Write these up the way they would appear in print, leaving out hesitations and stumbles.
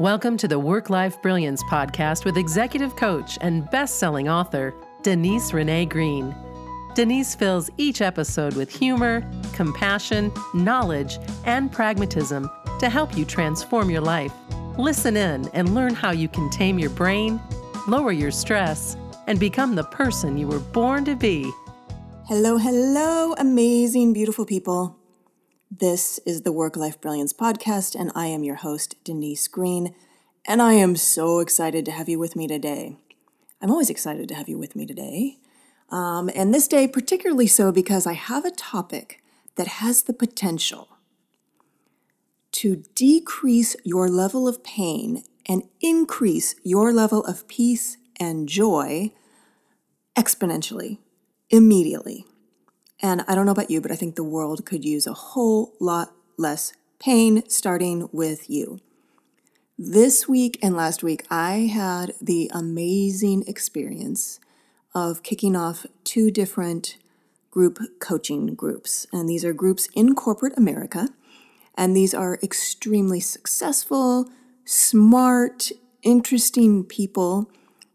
Welcome to the Work Life Brilliance podcast with executive coach and best-selling author, Denise Renee Green. Denise fills each episode with humor, compassion, knowledge, and pragmatism to help you transform your life. Listen in and learn how you can tame your brain, lower your stress, and become the person you were born to be. Hello, hello, amazing, beautiful people. This is the Work Life Brilliance podcast, and I am your host, Denise Green, and I am so excited to have you with me today. I'm always excited to have you with me today, and this day particularly so because I have a topic that has the potential to decrease your level of pain and increase your level of peace and joy exponentially, immediately. And I don't know about you, but I think the world could use a whole lot less pain, starting with you. This week and last week, I had the amazing experience of kicking off two different group coaching groups. And these are groups in corporate America. And these are extremely successful, smart, interesting people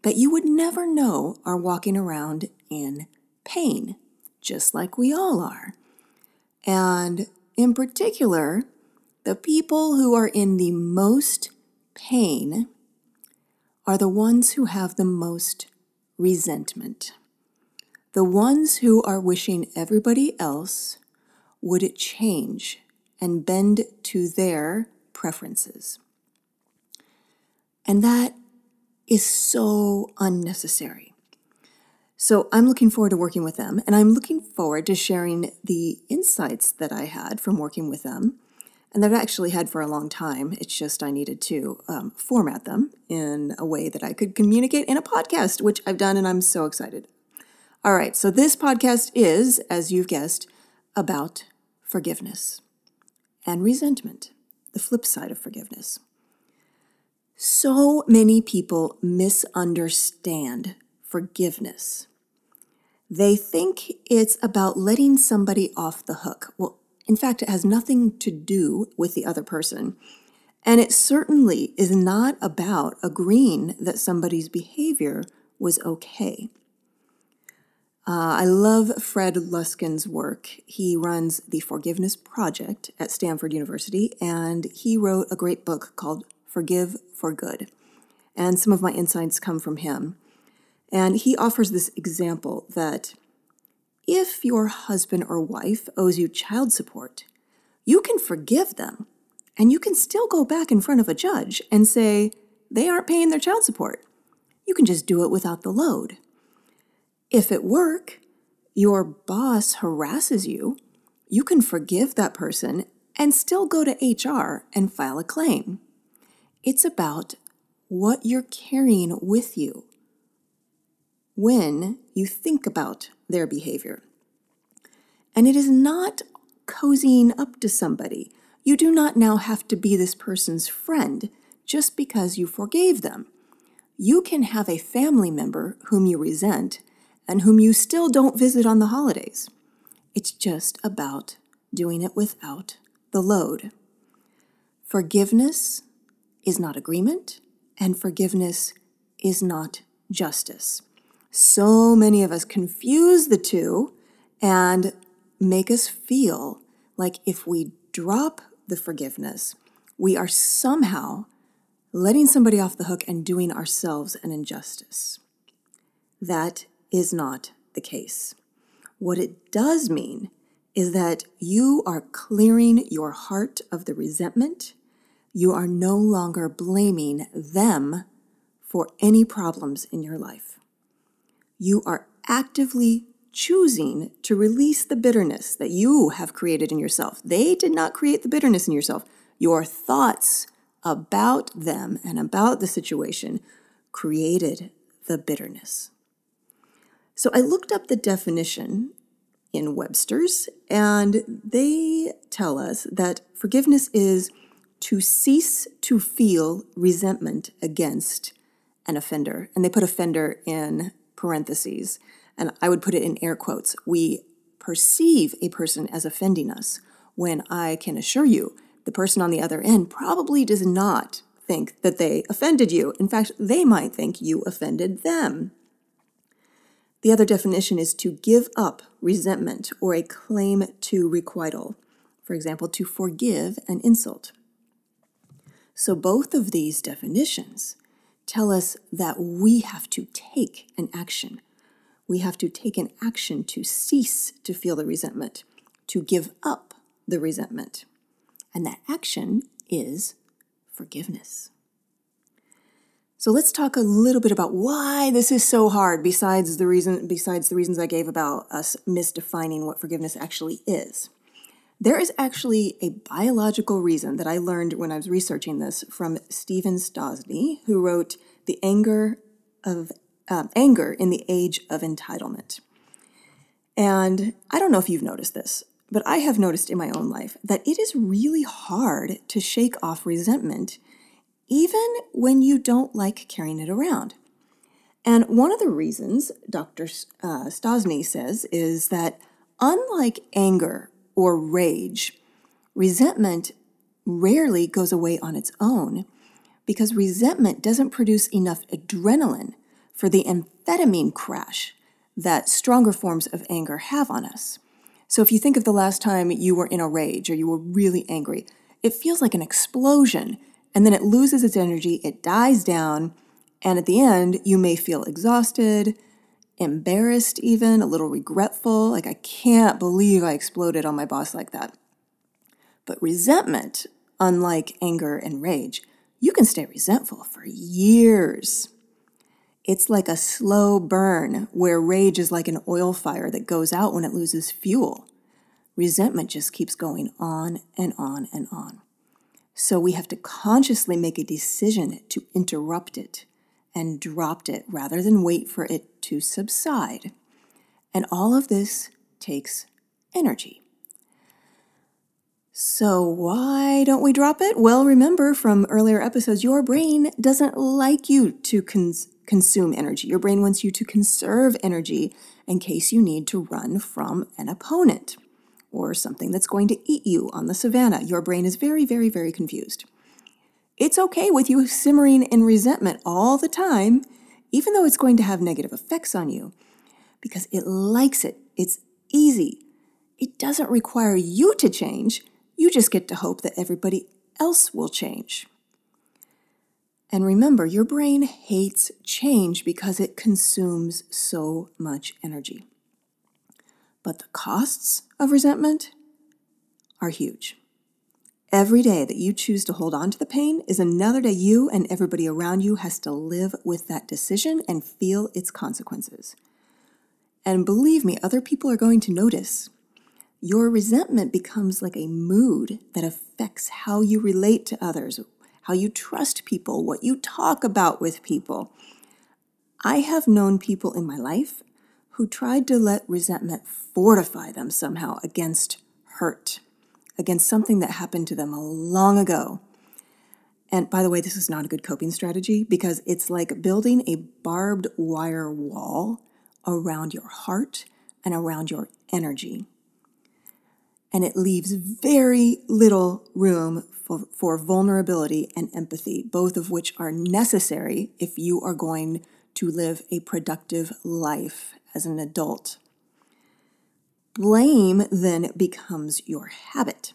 that you would never know are walking around in pain, just like we all are. And in particular, the people who are in the most pain are the ones who have the most resentment. The ones who are wishing everybody else would change and bend to their preferences. And that is so unnecessary. So I'm looking forward to working with them, and I'm looking forward to sharing the insights that I had from working with them, and that I've actually had for a long time. It's just I needed to format them in a way that I could communicate in a podcast, which I've done, and I'm so excited. All right, so this podcast is, as you've guessed, about forgiveness and resentment, the flip side of forgiveness. So many people misunderstand forgiveness. They think it's about letting somebody off the hook. Well, in fact, it has nothing to do with the other person. And it certainly is not about agreeing that somebody's behavior was okay. I love Fred Luskin's work. He runs the Forgiveness Project at Stanford University, and he wrote a great book called Forgive for Good. And some of my insights come from him. And he offers this example that if your husband or wife owes you child support, you can forgive them, and you can still go back in front of a judge and say, they aren't paying their child support. You can just do it without the load. If at work, your boss harasses you, you can forgive that person and still go to HR and file a claim. It's about what you're carrying with you when you think about their behavior. And it is not cozying up to somebody. You do not now have to be this person's friend just because you forgave them. You can have a family member whom you resent and whom you still don't visit on the holidays. It's just about doing it without the load. Forgiveness is not agreement, and forgiveness is not justice. So many of us confuse the two and make us feel like if we drop the forgiveness, we are somehow letting somebody off the hook and doing ourselves an injustice. That is not the case. What it does mean is that you are clearing your heart of the resentment. You are no longer blaming them for any problems in your life. You are actively choosing to release the bitterness that you have created in yourself. They did not create the bitterness in yourself. Your thoughts about them and about the situation created the bitterness. So I looked up the definition in Webster's, and they tell us that forgiveness is to cease to feel resentment against an offender. And they put offender in parentheses, and I would put it in air quotes. We perceive a person as offending us when I can assure you the person on the other end probably does not think that they offended you. In fact, they might think you offended them. The other definition is to give up resentment or a claim to requital. For example, to forgive an insult. So both of these definitions tell us that we have to take an action. We have to take an action to cease to feel the resentment, to give up the resentment. And that action is forgiveness. So let's talk a little bit about why this is so hard, besides the reasons I gave about us misdefining what forgiveness actually is. There is actually a biological reason that I learned when I was researching this from Stephen Stosny, who wrote The Anger in the Age of Entitlement. And I don't know if you've noticed this, but I have noticed in my own life that it is really hard to shake off resentment even when you don't like carrying it around. And one of the reasons, Dr. Stosny says, is that unlike anger or rage, resentment rarely goes away on its own because resentment doesn't produce enough adrenaline for the amphetamine crash that stronger forms of anger have on us. So if you think of the last time you were in a rage or you were really angry, it feels like an explosion. And then it loses its energy, it dies down, and at the end, you may feel exhausted, embarrassed even, a little regretful, like, I can't believe I exploded on my boss like that. But resentment, unlike anger and rage, you can stay resentful for years. It's like a slow burn where rage is like an oil fire that goes out when it loses fuel. Resentment just keeps going on and on and on. So we have to consciously make a decision to interrupt it and drop it rather than wait for it to subside. And all of this takes energy. So why don't we drop it? Well, remember from earlier episodes, your brain doesn't like you to consume energy. Your brain wants you to conserve energy in case you need to run from an opponent or something that's going to eat you on the savannah. Your brain is very, very, very confused. It's okay with you simmering in resentment all the time, even though it's going to have negative effects on you, because it likes it. It's easy. It doesn't require you to change. You just get to hope that everybody else will change. And remember, your brain hates change because it consumes so much energy. But the costs of resentment are huge. Every day that you choose to hold on to the pain is another day you and everybody around you has to live with that decision and feel its consequences. And believe me, other people are going to notice. Your resentment becomes like a mood that affects how you relate to others, how you trust people, what you talk about with people. I have known people in my life who tried to let resentment fortify them somehow against hurt, against something that happened to them long ago. And by the way, this is not a good coping strategy because it's like building a barbed wire wall around your heart and around your energy. And it leaves very little room for vulnerability and empathy, both of which are necessary if you are going to live a productive life as an adult. Blame then becomes your habit,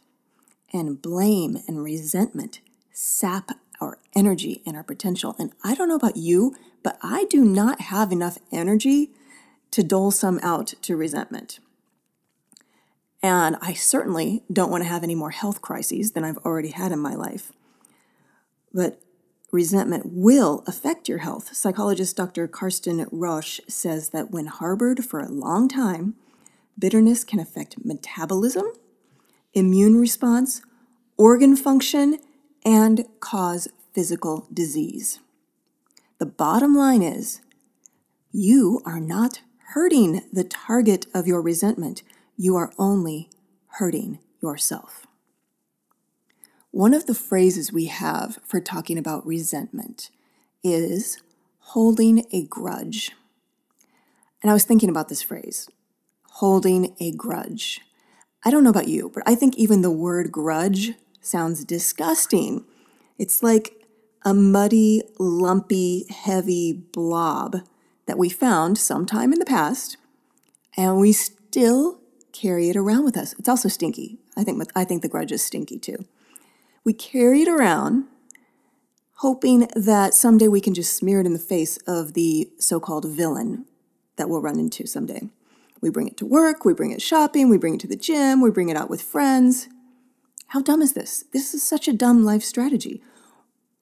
and blame and resentment sap our energy and our potential. And I don't know about you, but I do not have enough energy to dole some out to resentment. And I certainly don't want to have any more health crises than I've already had in my life. But resentment will affect your health. Psychologist Dr. Karsten Roche says that when harbored for a long time, bitterness can affect metabolism, immune response, organ function, and cause physical disease. The bottom line is, you are not hurting the target of your resentment. You are only hurting yourself. One of the phrases we have for talking about resentment is holding a grudge. And I was thinking about this phrase, holding a grudge. I don't know about you, but I think even the word grudge sounds disgusting. It's like a muddy, lumpy, heavy blob that we found sometime in the past, and we still carry it around with us. It's also stinky. I think the grudge is stinky too. We carry it around, hoping that someday we can just smear it in the face of the so-called villain that we'll run into someday. We bring it to work, we bring it shopping, we bring it to the gym, we bring it out with friends. How dumb is this? This is such a dumb life strategy.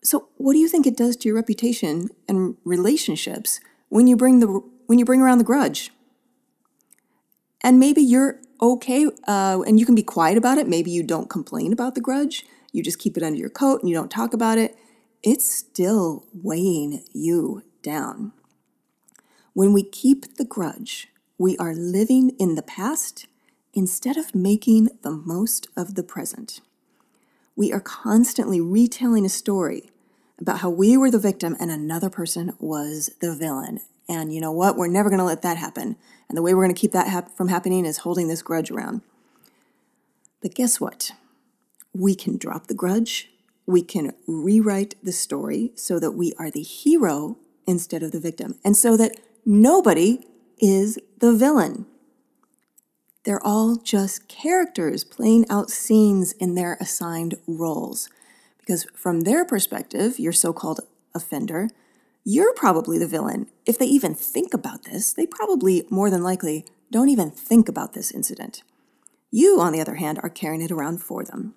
So what do you think it does to your reputation and relationships when you bring around the grudge? And maybe you're okay, and you can be quiet about it. Maybe you don't complain about the grudge. You just keep it under your coat and you don't talk about it. It's still weighing you down. When we keep the grudge, we are living in the past instead of making the most of the present. We are constantly retelling a story about how we were the victim and another person was the villain. And you know what? We're never going to let that happen. And the way we're going to keep that from happening is holding this grudge around. But guess what? We can drop the grudge. We can rewrite the story so that we are the hero instead of the victim, and so that nobody is the villain. They're all just characters playing out scenes in their assigned roles. Because from their perspective, your so-called offender, you're probably the villain. If they even think about this, they probably, more than likely, don't even think about this incident. You, on the other hand, are carrying it around for them.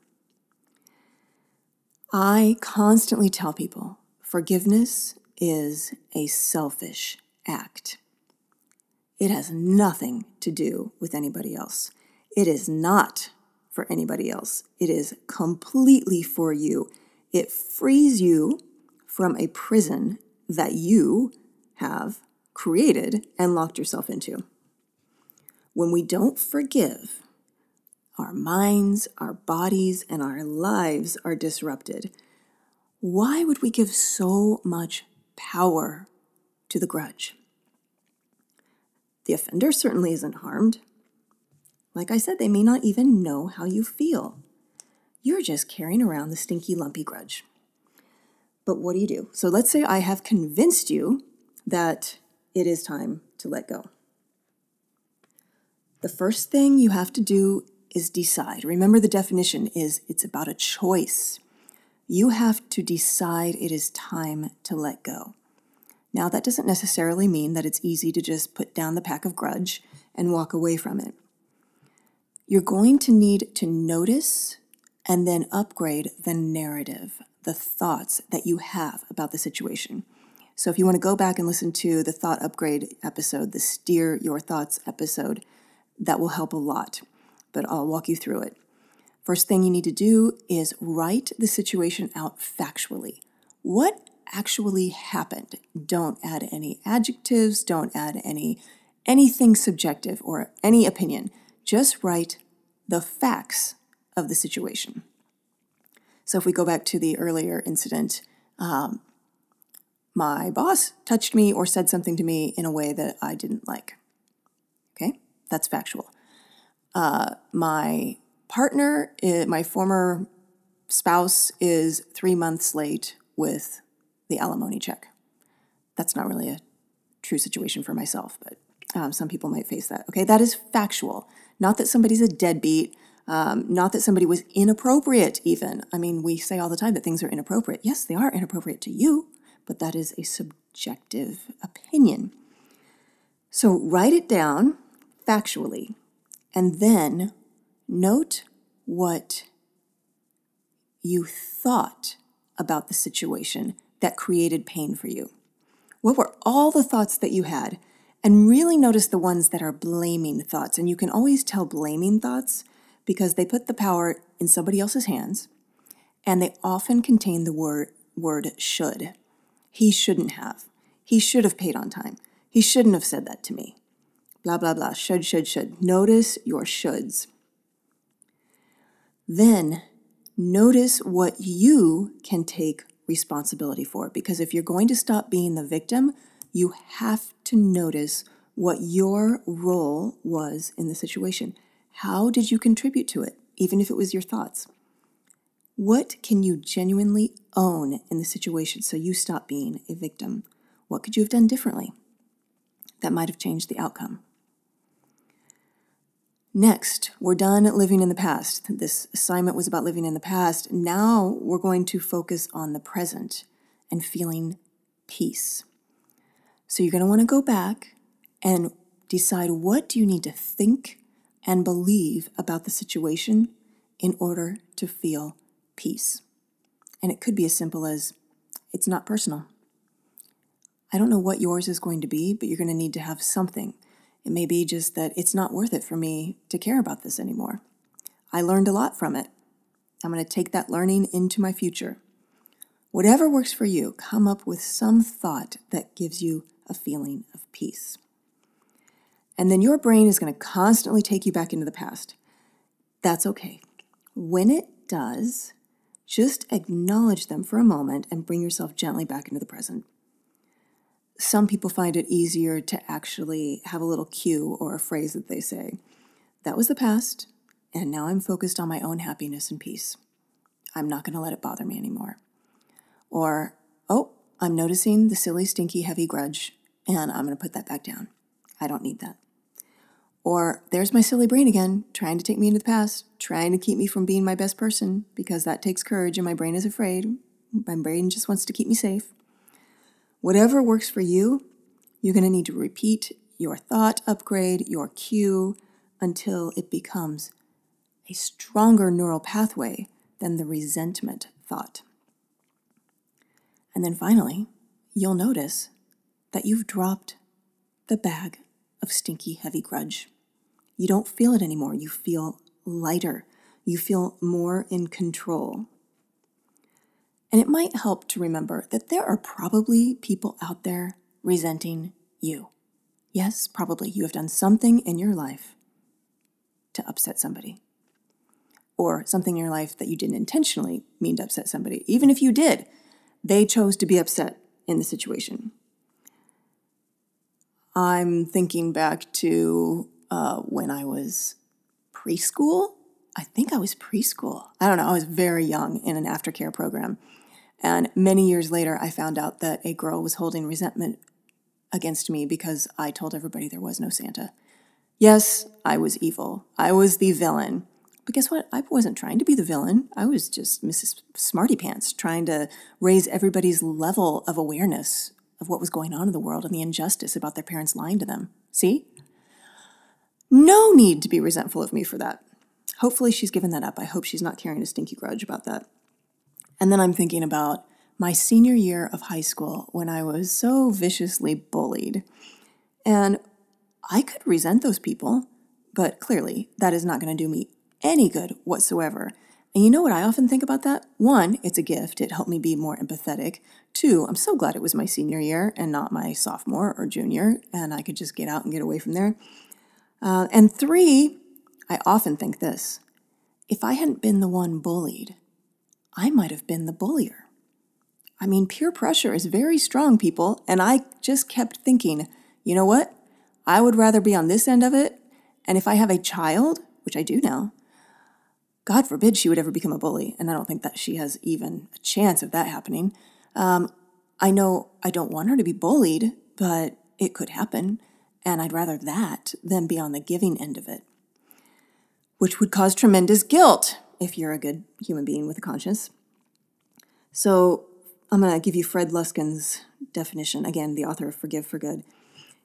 I constantly tell people, forgiveness is a selfish act. It has nothing to do with anybody else. It is not for anybody else. It is completely for you. It frees you from a prison that you have created and locked yourself into. When we don't forgive, our minds, our bodies, and our lives are disrupted. Why would we give so much power to the grudge? The offender certainly isn't harmed. Like I said, they may not even know how you feel. You're just carrying around the stinky, lumpy grudge. But what do you do? So let's say I have convinced you that it is time to let go. The first thing you have to do is decide. Remember, the definition is it's about a choice. You have to decide it is time to let go. Now, that doesn't necessarily mean that it's easy to just put down the pack of grudge and walk away from it. You're going to need to notice and then upgrade the narrative, the thoughts that you have about the situation. So if you want to go back and listen to the thought upgrade episode, the steer your thoughts episode, that will help a lot, but I'll walk you through it. First thing you need to do is write the situation out factually. What actually happened? Don't add any adjectives, don't add anything subjective or any opinion. Just write the facts of the situation. So if we go back to the earlier incident, my boss touched me or said something to me in a way that I didn't like. Okay, that's factual. My partner, my former spouse, is 3 months late with the alimony check. That's not really a true situation for myself, but some people might face that. Okay, that is factual. Not that somebody's a deadbeat. Not that somebody was inappropriate even. I mean, we say all the time that things are inappropriate. Yes, they are inappropriate to you, but that is a subjective opinion. So write it down factually, and then note what you thought about the situation that created pain for you. What were all the thoughts that you had? And really notice the ones that are blaming thoughts. And you can always tell blaming thoughts because they put the power in somebody else's hands, and they often contain the word should. He shouldn't have. He should have paid on time. He shouldn't have said that to me. Blah, blah, blah. Should, should. Notice your shoulds. Then notice what you can take responsibility for, because if you're going to stop being the victim, you have to notice what your role was in the situation. How did you contribute to it, even if it was your thoughts? What can you genuinely own in the situation so you stop being a victim? What could you have done differently that might have changed the outcome? Next, we're done living in the past. This assignment was about living in the past. Now we're going to focus on the present and feeling peace. So you're going to want to go back and decide what do you need to think and believe about the situation in order to feel peace. And it could be as simple as, it's not personal. I don't know what yours is going to be, but you're going to need to have something. It may be just that it's not worth it for me to care about this anymore. I learned a lot from it. I'm going to take that learning into my future. Whatever works for you, come up with some thought that gives you a feeling of peace. And then your brain is going to constantly take you back into the past. That's okay. When it does, just acknowledge them for a moment and bring yourself gently back into the present. Some people find it easier to actually have a little cue or a phrase that they say, that was the past, and now I'm focused on my own happiness and peace. I'm not going to let it bother me anymore. Or, oh, I'm noticing the silly, stinky, heavy grudge, and I'm going to put that back down. I don't need that. Or, there's my silly brain again, trying to take me into the past, trying to keep me from being my best person, because that takes courage and my brain is afraid. My brain just wants to keep me safe. Whatever works for you, you're going to need to repeat your thought, upgrade your cue until it becomes a stronger neural pathway than the resentment thought. And then finally, you'll notice that you've dropped the bag of stinky, heavy grudge. You don't feel it anymore. You feel lighter. You feel more in control. And it might help to remember that there are probably people out there resenting you. Yes, probably you have done something in your life to upset somebody, or something in your life that you didn't intentionally mean to upset somebody. Even if you did, they chose to be upset in the situation. I'm thinking back to when I was preschool. I think I was preschool. I don't know. I was very young in an aftercare program. And many years later, I found out that a girl was holding resentment against me because I told everybody there was no Santa. Yes, I was evil. I was the villain. But guess what? I wasn't trying to be the villain. I was just Mrs. Smarty Pants trying to raise everybody's level of awareness of what was going on in the world and the injustice about their parents lying to them. See? No need to be resentful of me for that. Hopefully she's given that up. I hope she's not carrying a stinky grudge about that. And then I'm thinking about my senior year of high school when I was so viciously bullied. And I could resent those people, but clearly that is not going to do me any good whatsoever. And you know what I often think about that? One, it's a gift. It helped me be more empathetic. Two, I'm so glad it was my senior year and not my sophomore or junior, and I could just get out and get away from there. And three, I often think this, if I hadn't been the one bullied, I might have been the bullier. I mean, peer pressure is very strong, people, and I just kept thinking, you know what? I would rather be on this end of it, and if I have a child, which I do now, God forbid she would ever become a bully, and I don't think that she has even a chance of that happening. I know I don't want her to be bullied, but it could happen, and I'd rather that than be on the giving end of it, which would cause tremendous guilt if you're a good human being with a conscience. So I'm going to give you Fred Luskin's definition, again, the author of Forgive for Good.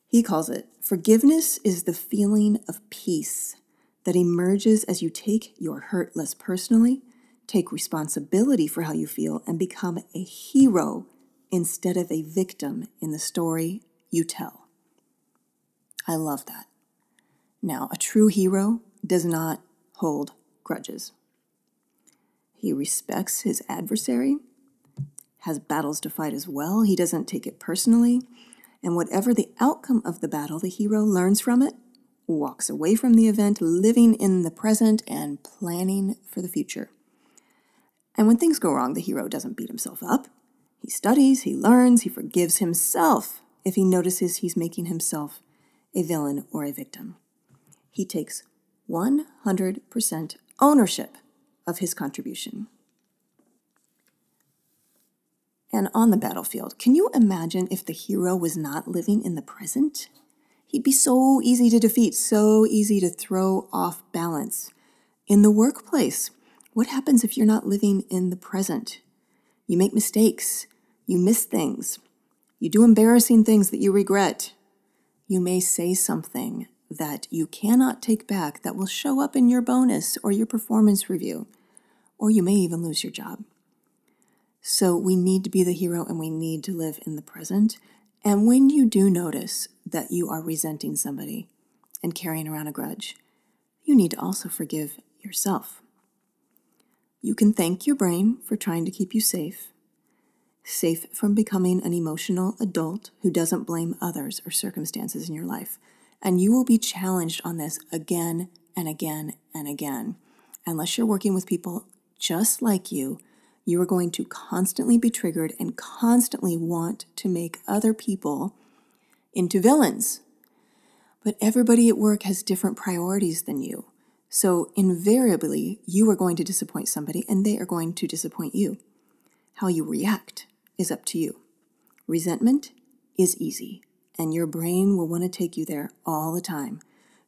He calls it, forgiveness is the feeling of peace that emerges as you take your hurt less personally, take responsibility for how you feel, and become a hero instead of a victim in the story you tell. I love that. Now, a true hero does not hold grudges. He respects his adversary, has battles to fight as well. He doesn't take it personally. And whatever the outcome of the battle, the hero learns from it, walks away from the event, living in the present and planning for the future. And when things go wrong, the hero doesn't beat himself up. He studies, he learns, he forgives himself if he notices he's making himself a villain or a victim. He takes 100% ownership of his contribution. and on the battlefield. Can you imagine if the hero was not living in the present? He'd be so easy to defeat, so easy to throw off balance. In the workplace, what happens if you're not living in the present? You make mistakes. You miss things. You do embarrassing things that you regret. You may say something that you cannot take back that will show up in your bonus or your performance review, or you may even lose your job. So we need to be the hero and we need to live in the present. And when you do notice that you are resenting somebody and carrying around a grudge, you need to also forgive yourself. You can thank your brain for trying to keep you safe from becoming an emotional adult who doesn't blame others or circumstances in your life. And you will be challenged on this again and again and again. Unless you're working with people just like you, you are going to constantly be triggered and constantly want to make other people into villains. But everybody at work has different priorities than you. So invariably, you are going to disappoint somebody and they are going to disappoint you. How you react is up to you. Resentment is easy, and your brain will want to take you there all the time.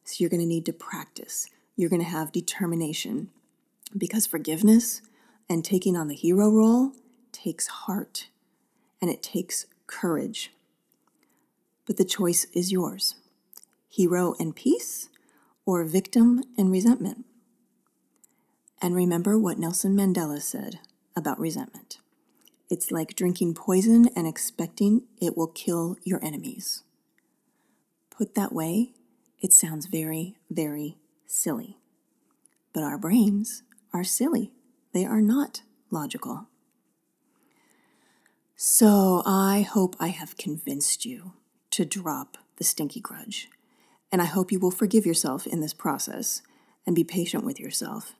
So you're going to need to practice. You're going to have determination, because forgiveness and taking on the hero role takes heart and it takes courage. But the choice is yours. Hero and peace, or victim and resentment. And remember what Nelson Mandela said about resentment. It's like drinking poison and expecting it will kill your enemies. Put that way, it sounds very, very silly. But our brains are silly. They are not logical. So I hope I have convinced you to drop the stinky grudge. And I hope you will forgive yourself in this process and be patient with yourself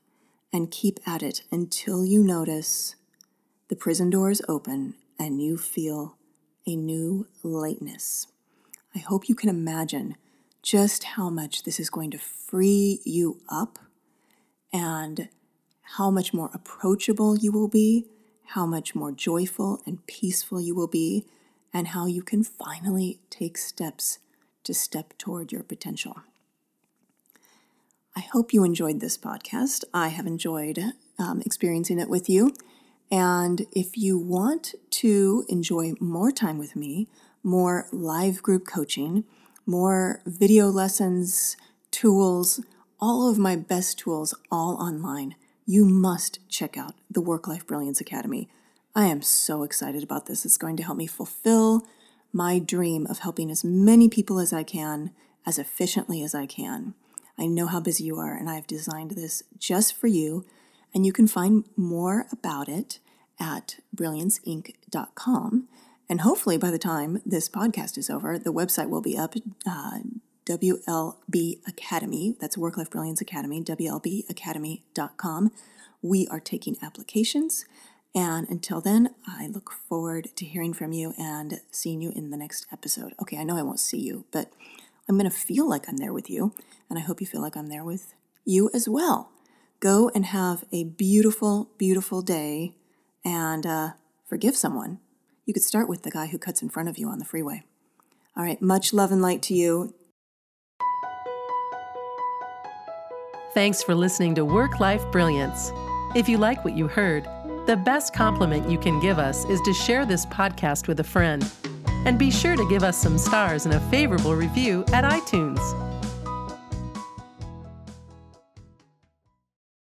and keep at it until you notice the prison doors open and you feel a new lightness. I hope you can imagine just how much this is going to free you up and how much more approachable you will be, how much more joyful and peaceful you will be, and how you can finally take steps to step toward your potential. I hope you enjoyed this podcast. I have enjoyed experiencing it with you. And if you want to enjoy more time with me, more live group coaching, more video lessons, tools, all of my best tools, all online, you must check out the Work Life Brilliance Academy. I am so excited about this. It's going to help me fulfill my dream of helping as many people as I can, as efficiently as I can. I know how busy you are, and I've designed this just for you. And you can find more about it at brillianceinc.com. And hopefully by the time this podcast is over, the website will be up, WLB Academy. That's Work Life Brilliance Academy, WLBAcademy.com. We are taking applications. And until then, I look forward to hearing from you and seeing you in the next episode. Okay, I know I won't see you, but I'm going to feel like I'm there with you. And I hope you feel like I'm there with you as well. Go and have a beautiful, beautiful day and forgive someone. You could start with the guy who cuts in front of you on the freeway. All right, much love and light to you. Thanks for listening to Work Life Brilliance. If you like what you heard, the best compliment you can give us is to share this podcast with a friend. And be sure to give us some stars and a favorable review at iTunes.